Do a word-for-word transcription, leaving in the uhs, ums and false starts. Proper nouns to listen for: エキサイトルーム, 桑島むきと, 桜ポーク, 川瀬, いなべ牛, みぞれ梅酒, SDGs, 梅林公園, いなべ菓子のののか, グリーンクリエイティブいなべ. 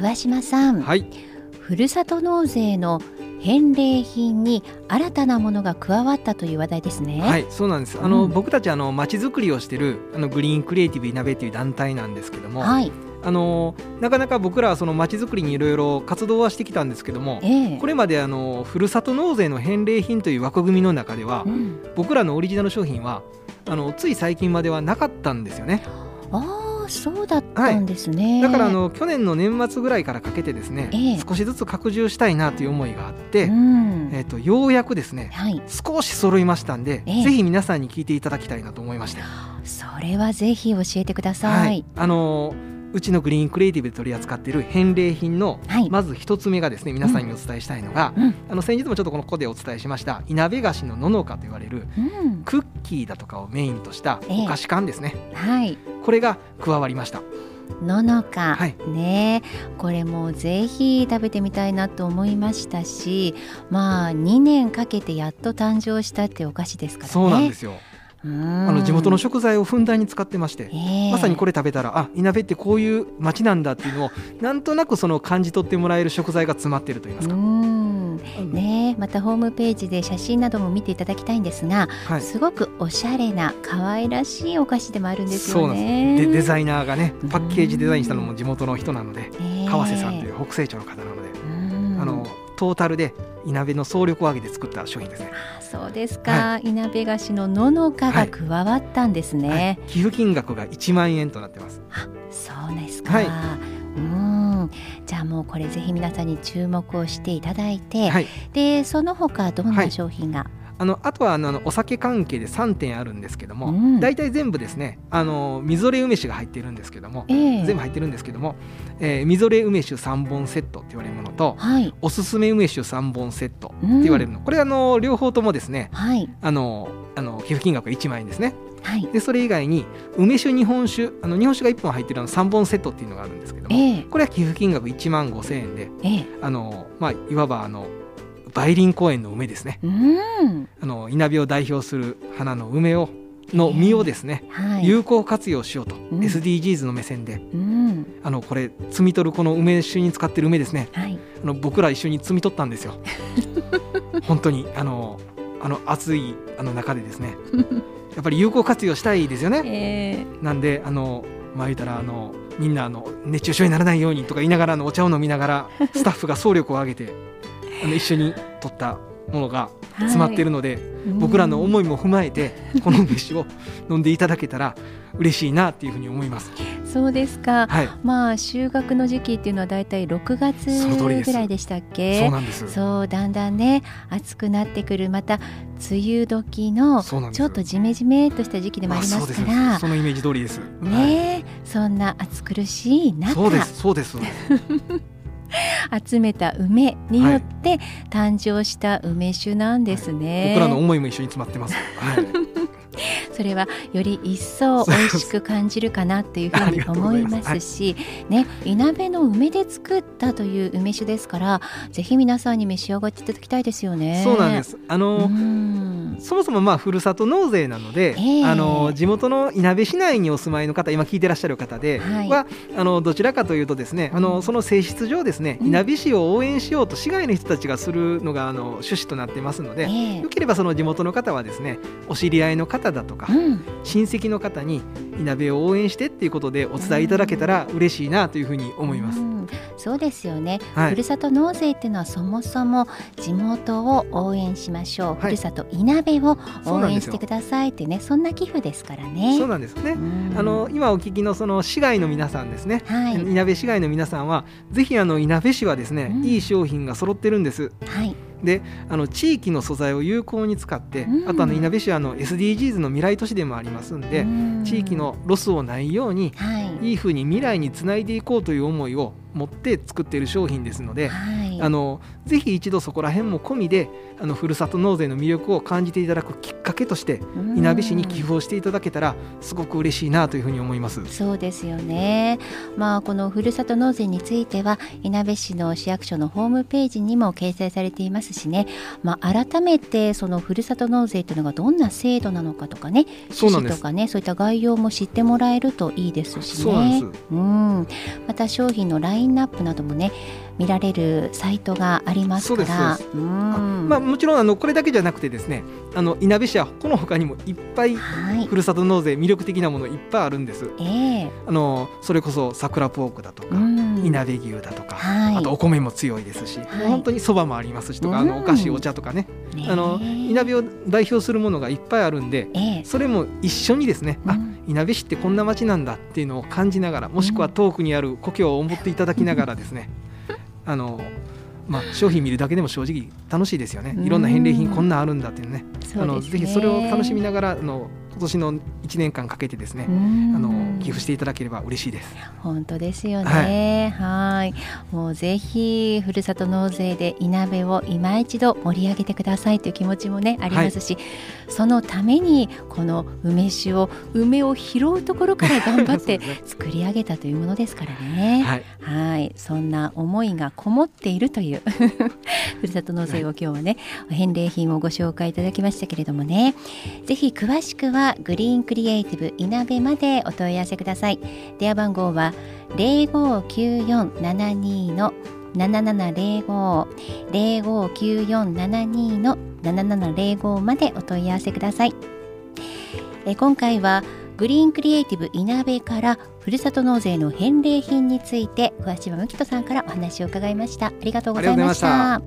桑島さん、はい、ふるさと納税の返礼品に新たなものが加わったという話題ですね。はい、そうなんです。あの、うん、僕たちあの街づくりをしているあのグリーンクリエイティブイナベという団体なんですけども、はい、あのなかなか僕らはその街づくりにいろいろ活動はしてきたんですけども、えー、これまであのふるさと納税の返礼品という枠組みの中では、うん、僕らのオリジナル商品はあのつい最近まではなかったんですよね。あーそうだったんですね、はい、だからあの去年の年末ぐらいからかけてですね、えー、少しずつ拡充したいなという思いがあって、うんえー、とようやくですね、はい、少し揃いましたんで、えー、ぜひ皆さんに聞いていただきたいなと思いまして、それはぜひ教えてください、はい、あのうちのグリーンクリエイティブで取り扱っている返礼品の、はい、まず一つ目がですね皆さんにお伝えしたいのが、うん、あの先日もちょっとこのここでお伝えしましたいなべ菓子のののかと言われる、うん、クッキーだとかをメインとしたお菓子缶ですね、えーはい、これが加わりました。ののか、はい、ねこれもぜひ食べてみたいなと思いましたし、まあにねんかけてやっと誕生したってお菓子ですからね。そうなんですよ。あの地元の食材をふんだんに使ってまして、えー、まさにこれ食べたらあ、いなべってこういう町なんだっていうのをなんとなくその感じ取ってもらえる食材が詰まっていると言いますか、うん、ね、またホームページで写真なども見ていただきたいんですが、はい、すごくおしゃれな可愛らしいお菓子でもあるんですよね。そうなんです。で、デザイナーがねパッケージデザインしたのも地元の人なので、えー、川瀬さんという北西町の方なので、あのトータルでいなべの総力を挙げて作った商品ですね。あ、そうですか。いなべ菓子のののかが加わったんですね、はいはい、寄付金額がいちまんえんとなってます。あ、そうですか、はい、うん、じゃあもうこれぜひ皆さんに注目をしていただいて、はい、でその他どんな商品が、はい、あのあとはあのお酒関係でさんてんあるんですけども、だいたい全部ですねあのみぞれ梅酒が入ってるんですけども、えー、全部入ってるんですけども、えー、みぞれ梅酒さんぼんセットって言われるものと、はい、おすすめ梅酒さんぼんセットって言われるの、うん、これあの両方ともですね、はい、あのあの寄付金額がいちまんえんですね、はい、でそれ以外に梅酒日本酒あの日本酒がいっぽん入ってるあのさんぼんセットっていうのがあるんですけども、えー、これは寄付金額いちまんごせんえんで、えー、あのまあいわばあの梅林公園の梅ですね、うん、あの稲美を代表する花の梅をの実をですね、えーはい、有効活用しようと、うん、エスディージーズ の目線で、うん、あのこれ摘み取るこの梅酒に使ってる梅ですね、はい、あの僕ら一緒に摘み取ったんですよ本当にあのあの暑いあの中でですねやっぱり有効活用したいですよね、えー、なんであのまあ言ったらあのみんなあの熱中症にならないようにとか言いながらのお茶を飲みながらスタッフが総力を挙げてあの一緒に撮ったものが詰まっているので、はい、うん、僕らの思いも踏まえてこの飯を飲んでいただけたら嬉しいなというふうに思います。そうですか、はい、まあ就学の時期っていうのはだいたいろくがつぐらいでしたっけ。そうなんです。そうだんだんね暑くなってくるまた梅雨時のちょっとジメジメとした時期でもありますから そ, そ, そのイメージ通りです、ね、はい、そんな暑苦しい中そうですそうですそうです集めた梅によって誕生した梅酒なんですね、はい、僕らの思いも一緒に詰まってます、はい、それはより一層美味しく感じるかなというふうに思いますし、ね、いなべの梅で作ったという梅酒ですからぜひ皆さんに召し上がっていただきたいですよね。そうなんです。あのそもそもまあふるさと納税なので、えー、あの地元のいなべ市内にお住まいの方今聞いてらっしゃる方では、はい、あのどちらかというとですね、うん、あのその性質上ですねいなべ市を応援しようと市外の人たちがするのがあの趣旨となってますので、えー、よければその地元の方はですねお知り合いの方だとか、うん、親戚の方にいなべを応援してっていうことでお伝えいただけたら嬉しいなというふうに思います、うんうん、そうですよね、はい、ふるさと納税っていうのはそもそも地元を応援しましょう、はい、ふるさといなべを応援してくださいってね、そんな寄付ですからね。そうなんですね。あの今お聞きのその市外の皆さんですね、はい、いなべ市外の皆さんはぜひあのいなべ市はですね、うん、いい商品が揃ってるんです、はい、であの地域の素材を有効に使って、うん、あとあのいなべ市はあの エスディージーズ の未来都市でもありますんで、うん、地域のロスをないように、はい、いい風に未来につないでいこうという思いを持って作っている商品ですので、はい、はい、あのぜひ一度そこら辺も込みであのふるさと納税の魅力を感じていただくきっかけとしていなべ市に寄付をしていただけたらすごく嬉しいなというふうに思います。そうですよね、まあ、このふるさと納税についてはいなべ市の市役所のホームページにも掲載されていますしね、まあ、改めてそのふるさと納税というのがどんな制度なのかとかね、趣旨とかね、そういった概要も知ってもらえるといいですしね。そうなんです。うん、また商品のラインナップなどもね見られるサイトがありますから。そうです、そうです、うん、まあ、もちろんあのこれだけじゃなくてですね、あのいなべ市はこの他にもいっぱい、はい、ふるさと納税魅力的なものいっぱいあるんです、えー、あのそれこそ桜ポークだとかいなべ牛だとか、はい、あとお米も強いですし、はい、本当にそばもありますしとか、あのお菓子お茶とかね、あのいなべを代表するものがいっぱいあるんで、えー、それも一緒にですね、あ、いなべ市ってこんな街なんだっていうのを感じながら、もしくは遠くにある故郷を思っていただきながらですねあのまあ、商品見るだけでも正直楽しいですよね。いろんな返礼品こんなあるんだっていうね、うあのぜひそれを楽しみながらあの今年のいちねんかんかけてですね、あの寄付していただければ嬉しいです。本当ですよね、はい、はい、もうぜひふるさと納税でいなべを今一度盛り上げてくださいという気持ちもねありますし、はい、そのためにこの梅酒を梅を拾うところから頑張って作り上げたというものですからねはい、はい、そんな思いがこもっているというふるさと納税を今日はね、はい、返礼品をご紹介いただきましたけれどもね、ぜひ詳しくはグリーンクリエイティブいなべまでお問い合わせください。電話番号は ゼロ ご きゅう よん なな に の なな なな ゼロ ご ゼロ ご きゅう よん なな に の なな なな ゼロ ごまでお問い合わせください。え今回はグリーンクリエイティブいなべからふるさと納税の返礼品について桑島むきとさんからお話を伺いました。ありがとうございました。